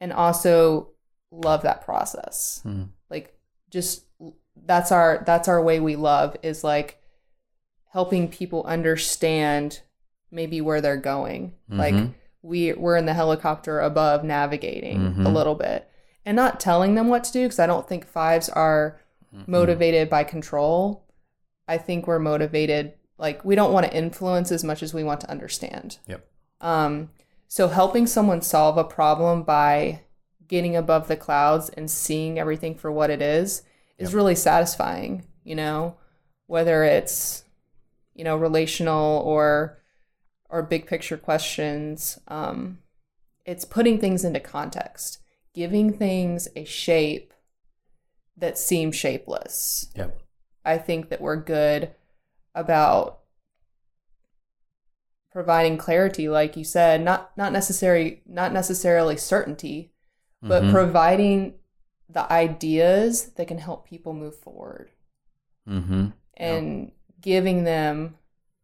and also love that process. Hmm. Like just that's our, that's our way we love is like helping people understand maybe where they're going. Mm-hmm. Like we, we're in the helicopter above navigating mm-hmm. a little bit. And not telling them what to do, because I don't think fives are Mm-mm. motivated by control. I think we're motivated, like, we don't want to influence as much as we want to understand. Yep. Um, so helping someone solve a problem by getting above the clouds and seeing everything for what it is is yep. really satisfying, you know, whether it's, you know, relational or or big picture questions. Um, it's putting things into context. Giving things a shape that seems shapeless. Yep. I think that we're good about providing clarity, like you said, not not necessary, not necessarily certainty, but mm-hmm. providing the ideas that can help people move forward. Mm-hmm. And yep. giving them,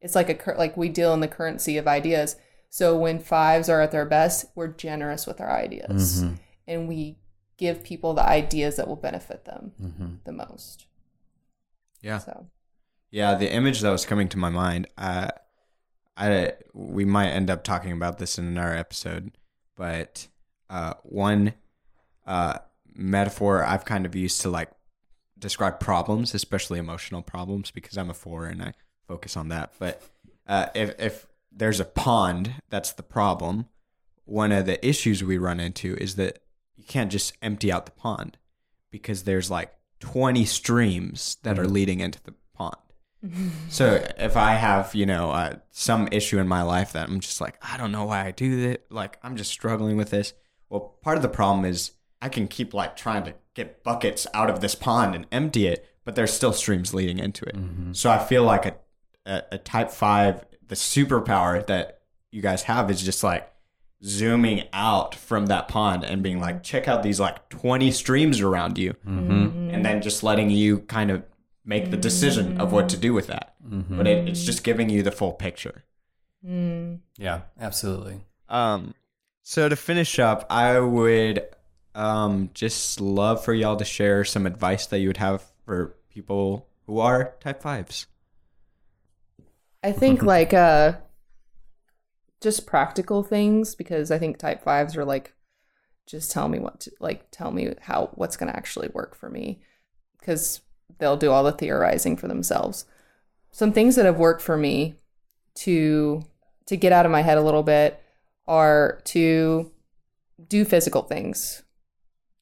it's like a like we deal in the currency of ideas. So when fives are at their best, we're generous with our ideas. Mm-hmm. And we give people the ideas that will benefit them mm-hmm. the most. Yeah. So. Yeah. The image that was coming to my mind, uh, I, we might end up talking about this in another episode, but uh, one uh, metaphor I've kind of used to like describe problems, especially emotional problems, because I'm a four and I focus on that. But uh, if, if there's a pond, that's the problem. One of the issues we run into is that you can't just empty out the pond because there's like twenty streams that are leading into the pond. So if I have, you know, uh, some issue in my life that I'm just like, I don't know why I do that. Like, I'm just struggling with this. Well, part of the problem is I can keep like trying to get buckets out of this pond and empty it, but there's still streams leading into it. Mm-hmm. So I feel like a, a, a type five, the superpower that you guys have is just like, zooming out from that pond and being like, check out these like twenty streams around you mm-hmm. and then just letting you kind of make the decision of what to do with that. Mm-hmm. But it, it's just giving you the full picture. Mm. Yeah, absolutely. Um, so to finish up, I would um, just love for y'all to share some advice that you would have for people who are type fives. I think like... Uh... just practical things, because I think type fives are like, just tell me what to like, tell me how, what's going to actually work for me, because they'll do all the theorizing for themselves. Some things that have worked for me to, to get out of my head a little bit are to do physical things,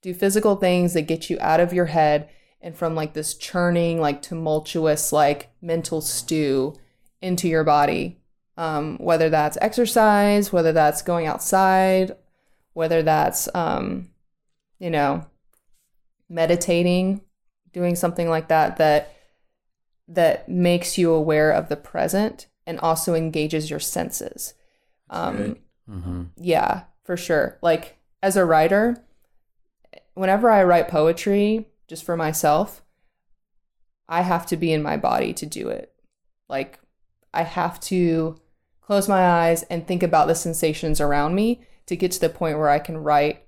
do physical things that get you out of your head and from like this churning, like tumultuous, like mental stew into your body. Um, whether that's exercise, whether that's going outside, whether that's, um, you know, meditating, doing something like that, that that makes you aware of the present and also engages your senses. Um, mm-hmm. Yeah, for sure. Like as a writer, whenever I write poetry, just for myself, I have to be in my body to do it. Like, I have to close my eyes and think about the sensations around me to get to the point where I can write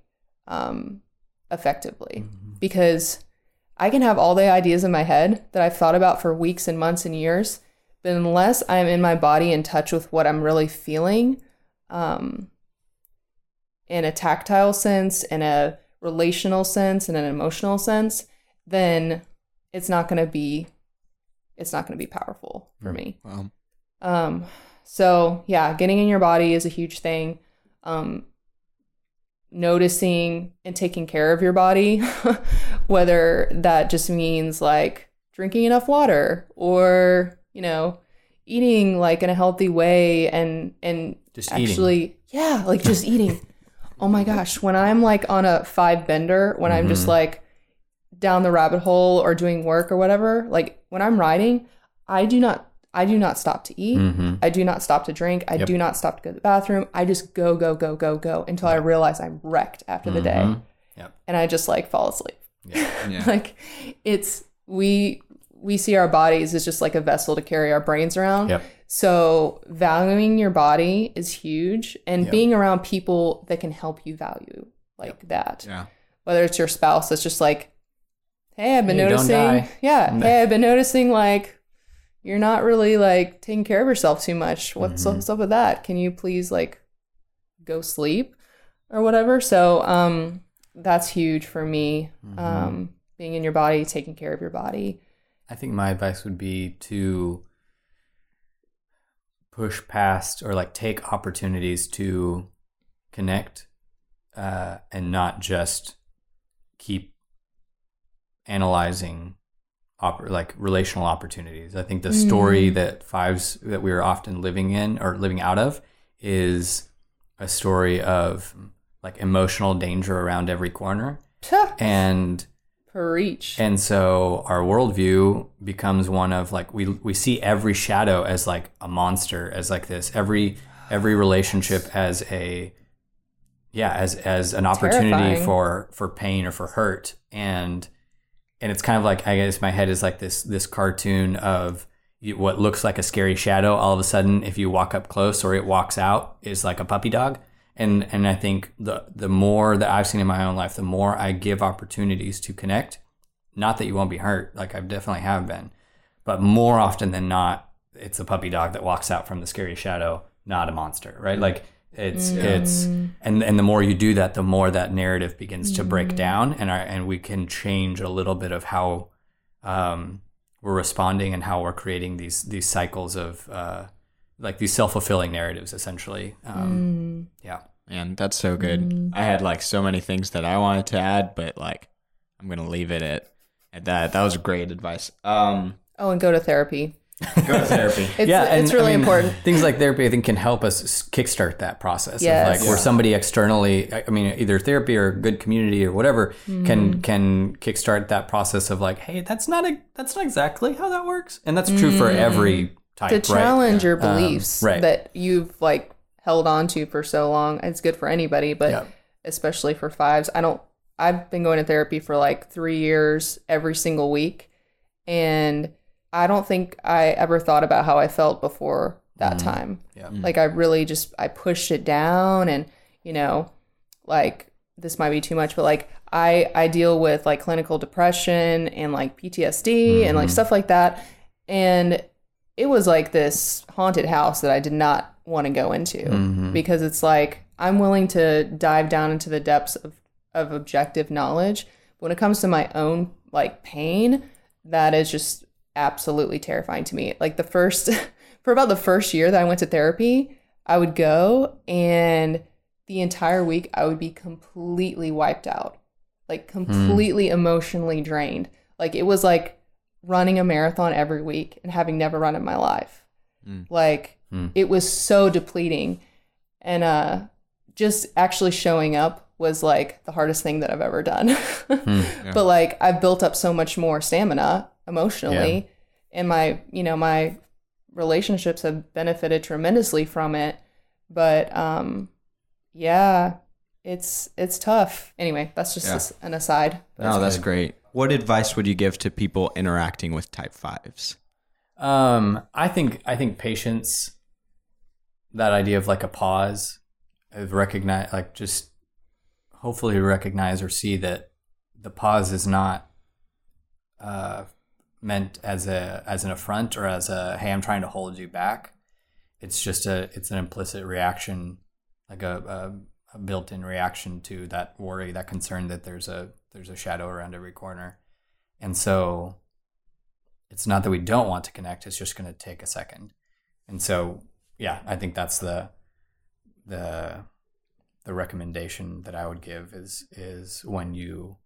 um, effectively. Mm-hmm. Because I can have all the ideas in my head that I've thought about for weeks and months and years, but unless I'm in my body in touch with what I'm really feeling, um, in a tactile sense, in a relational sense, in an emotional sense, then it's not going to be, it's not going to be powerful for me. Wow. Um, so yeah, getting in your body is a huge thing. Um, noticing and taking care of your body, whether that just means like drinking enough water or, you know, eating like in a healthy way and, and just actually, eating. yeah, like just eating. Oh my gosh. When I'm like on a five bender, when mm-hmm. I'm just like down the rabbit hole or doing work or whatever, like when I'm riding, I do not I do not stop to eat. Mm-hmm. I do not stop to drink. I yep. do not stop to go to the bathroom. I just go, go, go, go, go until I realize I'm wrecked after mm-hmm. the day. Yep. And I just like fall asleep. Yeah. Yeah. Like it's, we, we see our bodies as just like a vessel to carry our brains around. Yep. So valuing your body is huge, and yep. being around people that can help you value like yep. that. Yeah. Whether it's your spouse, that's just like, hey, I've been hey, noticing. Yeah. No. Hey, I've been noticing like, you're not really like taking care of yourself too much. What's, mm-hmm. what's up with that? Can you please like go sleep or whatever? So um, that's huge for me. Mm-hmm. Um, being in your body, taking care of your body. I think my advice would be to push past or like take opportunities to connect uh, and not just keep analyzing Oper- like relational opportunities. I think the story mm. that fives that we are often living in or living out of is a story of like emotional danger around every corner. and Preach. And so our worldview becomes one of like, we we see every shadow as like a monster, as like this, every every relationship as a yeah as as an opportunity Terrifying. for for pain or for hurt. And And it's kind of like, I guess my head is like this this cartoon of what looks like a scary shadow. All of a sudden, if you walk up close or it walks out, is like a puppy dog. And and I think the the more that I've seen in my own life, the more I give opportunities to connect. Not that you won't be hurt, like I definitely have been. But more often than not, it's a puppy dog that walks out from the scary shadow, not a monster, right? Like it's mm. it's and and the more you do that, the more that narrative begins to break down, and our, and we can change a little bit of how um, we're responding and how we're creating these these cycles of uh, like these self-fulfilling narratives, essentially. Um, mm. Yeah, man, that's so good. Mm. I had like so many things that I wanted to add, but like I'm gonna leave it at at that. That was great advice. Um, oh, and go to therapy. Go to therapy. It's, yeah, and, it's really I mean, important. Things like therapy, I think, can help us kickstart that process. Yes. Of like yeah. Where somebody externally, I mean, either therapy or good community or whatever, mm-hmm. can can kickstart that process of like, hey, that's not a that's not exactly how that works, and that's true mm-hmm. for every type. To right? challenge yeah. your beliefs um, right. that you've like held on to for so long. It's good for anybody, but yeah. especially for fives. I don't. I've been going to therapy for like three years, every single week, and I don't think I ever thought about how I felt before that mm. time. Yeah. Mm. Like I really just, I pushed it down and, you know, like this might be too much, but like I, I deal with like clinical depression and like P T S D mm-hmm. and like stuff like that. And it was like this haunted house that I did not want to go into mm-hmm. because it's like, I'm willing to dive down into the depths of, of objective knowledge. But when it comes to my own like pain, that is just absolutely terrifying to me. Like the first for about the first year that I went to therapy, I would go and the entire week I would be completely wiped out, like completely mm. emotionally drained. Like it was like running a marathon every week and having never run in my life. Mm. Like mm. it was so depleting, and uh just actually showing up was like the hardest thing that I've ever done. mm, yeah. But like I've built up so much more stamina emotionally, yeah. and my, you know, my relationships have benefited tremendously from it. But um yeah, it's it's tough. Anyway, that's just yeah. an aside. That's no, that's good. Great. what advice would you give to people interacting with type fives? Um, I think, I think patience, that idea of like a pause, of recognize, like just hopefully recognize or see that the pause is not, uh, meant as a, as an affront or as a, hey, I'm trying to hold you back. It's just a, it's an implicit reaction, like a, a, a built-in reaction to that worry, that concern that there's a, there's a shadow around every corner. And so it's not that we don't want to connect. It's just going to take a second. And so, yeah, I think that's the, the, the recommendation that I would give is, is when you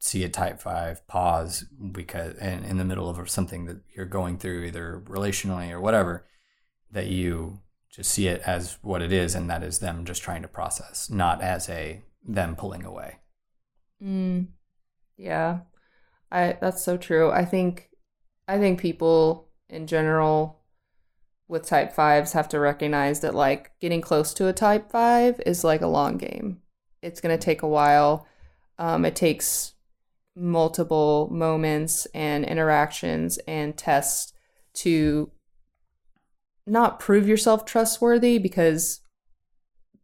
see a type five, pause, because and in the middle of something that you're going through, either relationally or whatever, that you just see it as what it is, and that is them just trying to process, not as a them pulling away. Mm, yeah, I that's so true. I think I think people in general with type fives have to recognize that like getting close to a type five is like a long game. It's going to take a while. Um, it takes multiple moments and interactions and tests to not prove yourself trustworthy, because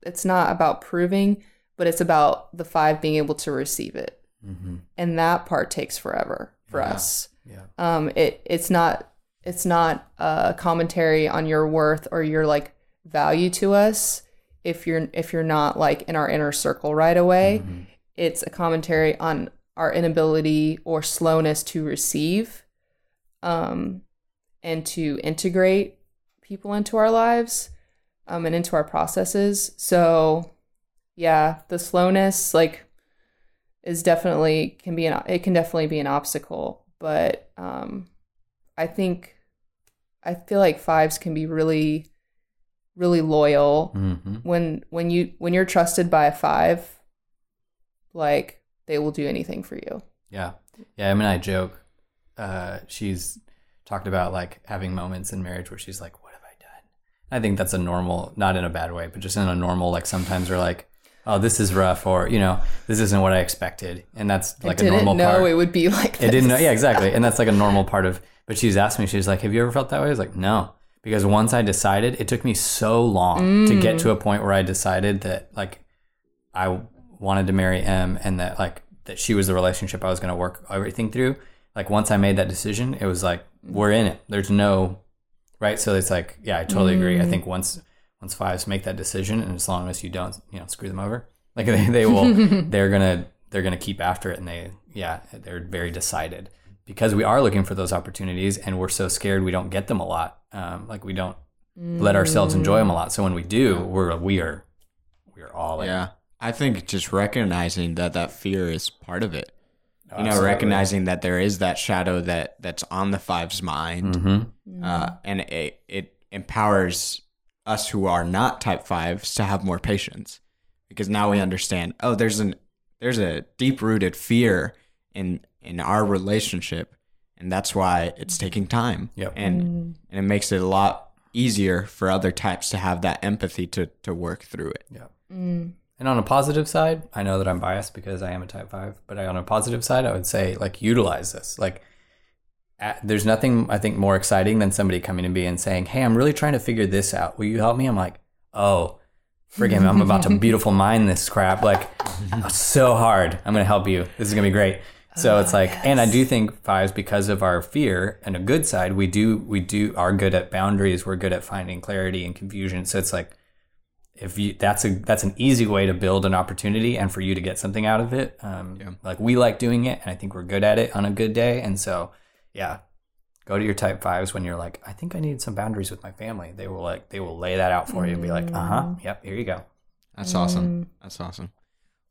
it's not about proving, but it's about the five being able to receive it. Mm-hmm. And that part takes forever for yeah. us. Yeah. Um, it it's not it's not a commentary on your worth or your like value to us if you're if you're not like in our inner circle right away. Mm-hmm. It's a commentary on our inability or slowness to receive um, and to integrate people into our lives um, and into our processes. So yeah, the slowness like is definitely can be an, it can definitely be an obstacle, but um, I think, I feel like fives can be really, really loyal. Mm-hmm. when, when you, when you're trusted by a five, like they will do anything for you. Yeah. Yeah. I mean, I joke, uh, she's talked about like having moments in marriage where she's like, I think that's a normal, not in a bad way, but just in a normal, like sometimes we're like, oh, this is rough, or, you know, this isn't what I expected. And that's like I a normal know part. I didn't know it would be like this. I didn't know. Yeah, exactly. And that's like a normal part of, but she's asked me, she's like, have you ever felt that way? I was like, no, because once I decided, it took me so long mm. to get to a point where I decided that like I wanted to marry Em and that like that she was the relationship I was going to work everything through. Like once I made that decision, it was like, we're in it. There's no... Right. So it's like, yeah, I totally agree. Mm. I think once once fives make that decision, and as long as you don't, you know, screw them over, like they, they will, they're going to, they're going to keep after it. And they, yeah, they're very decided because we are looking for those opportunities and we're so scared we don't get them a lot. Um, like we don't mm. let ourselves enjoy them a lot. So when we do, we're, we are, we are all in. Yeah. I think just recognizing that that fear is part of it. You know, Absolutely. recognizing that there is that shadow that, that's on the five's mind, mm-hmm. uh, and it, it empowers us who are not type fives to have more patience, because now we understand. Oh, there's an there's a deep rooted fear in in our relationship, and that's why it's taking time. Yep. and mm-hmm. and it makes it a lot easier for other types to have that empathy to to work through it. Yeah. Mm. And on a positive side, I know that I'm biased because I am a type five, but on a positive side, I would say like utilize this. Like at, there's nothing I think more exciting than somebody coming to me and saying, hey, I'm really trying to figure this out. Will you help me? I'm like, oh, friggin', I'm about to beautiful mind this crap. Like so hard. I'm going to help you. This is going to be great. So oh, it's like, yes. And I do think fives, because of our fear and a good side, we do, we do are good at boundaries. We're good at finding clarity and confusion. So it's like, if you, that's a that's an easy way to build an opportunity and for you to get something out of it. Um, yeah. Like we like doing it, and I think we're good at it on a good day. And so, yeah, go to your type fives when you're like, I think I need some boundaries with my family. They will like they will lay that out for you and be like, uh huh, yep, here you go. That's awesome. That's awesome.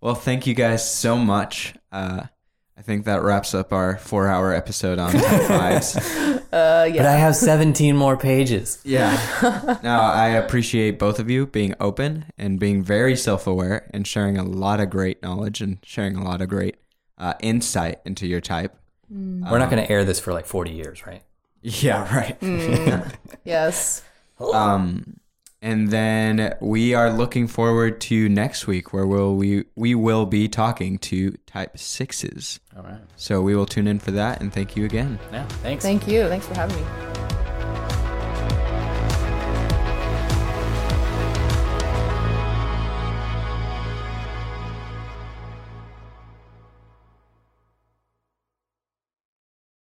Well, thank you guys so much. Uh, I think that wraps up our four-hour episode on type fives. Uh, yeah. But I have seventeen more pages. Yeah. No, I appreciate both of you being open and being very self-aware and sharing a lot of great knowledge and sharing a lot of great uh, insight into your type. Mm. We're um, not going to air this for like forty years, right? Yeah, right. Mm. Yes. Um, And then we are looking forward to next week, where we'll, we we will be talking to type sixes. All right. So we will tune in for that, and thank you again. Yeah, thanks. Thank you. Thanks for having me.